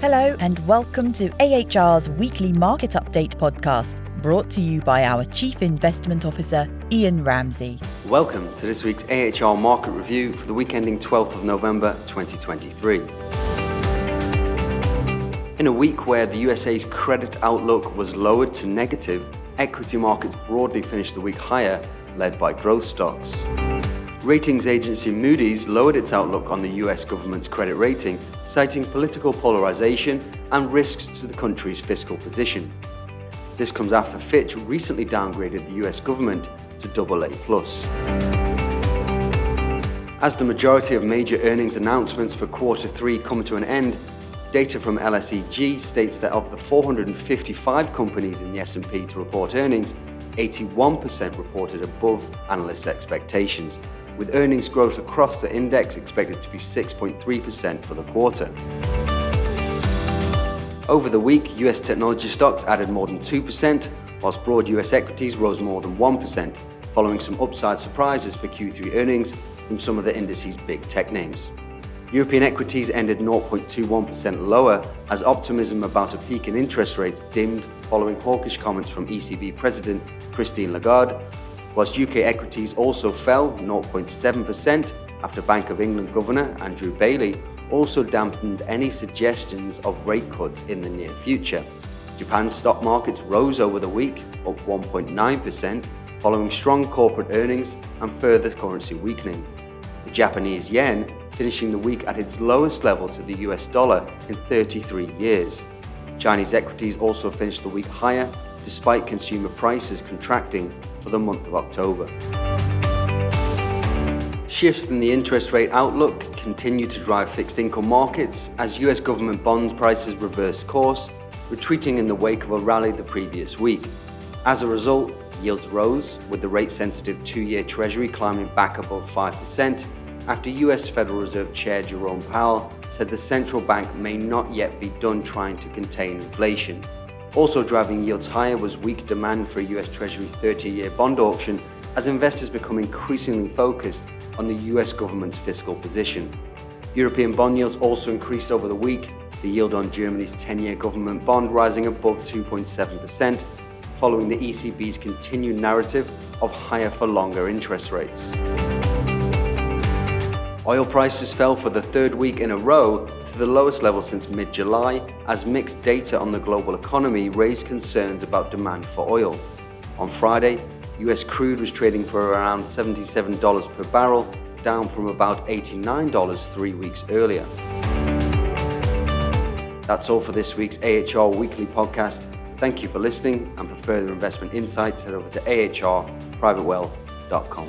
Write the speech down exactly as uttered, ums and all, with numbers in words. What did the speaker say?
Hello and welcome to A H R's weekly market update podcast, brought to you by our Chief Investment Officer, Ian Ramsey. Welcome to this week's A H R market review for the week ending twelfth of November twenty twenty-three. In a week where the U S A's credit outlook was lowered to negative, equity markets broadly finished the week higher, led by growth stocks. Ratings agency Moody's lowered its outlook on the U S government's credit rating, citing political polarization and risks to the country's fiscal position. This comes after Fitch recently downgraded the U S government to double A plus. As the majority of major earnings announcements for quarter three come to an end, data from L S E G states that of the four hundred fifty-five companies in the S and P to report earnings, eighty-one percent reported above analysts' expectations, with earnings growth across the index expected to be six point three percent for the quarter. Over the week, U S technology stocks added more than two percent, whilst broad U S equities rose more than one percent, following some upside surprises for Q three earnings from some of the indices' big tech names. European equities ended zero point two one percent lower as optimism about a peak in interest rates dimmed following hawkish comments from E C B President Christine Lagarde, whilst U K equities also fell zero point seven percent after Bank of England Governor Andrew Bailey also dampened any suggestions of rate cuts in the near future. Japan's stock markets rose over the week, up one point nine percent, following strong corporate earnings and further currency weakening. The Japanese yen finishing the week at its lowest level to the U S dollar in thirty-three years. Chinese equities also finished the week higher, despite consumer prices contracting for the month of October. Shifts in the interest rate outlook continue to drive fixed income markets as U S government bond prices reverse course, retreating in the wake of a rally the previous week. As a result, yields rose, with the rate-sensitive two-year Treasury climbing back above five percent after U S Federal Reserve Chair Jerome Powell said the central bank may not yet be done trying to contain inflation. Also driving yields higher was weak demand for a U S Treasury thirty-year bond auction as investors become increasingly focused on the U S government's fiscal position. European bond yields also increased over the week, the yield on Germany's ten-year government bond rising above two point seven percent, following the E C B's continued narrative of higher for longer interest rates. Oil prices fell for the third week in a row to the lowest level since mid-July as mixed data on the global economy raised concerns about demand for oil. On Friday, U S crude was trading for around seventy-seven dollars per barrel, down from about eighty-nine dollars three weeks earlier. That's all for this week's A H R Weekly Podcast. Thank you for listening, and for further investment insights, head over to a h r private wealth dot com.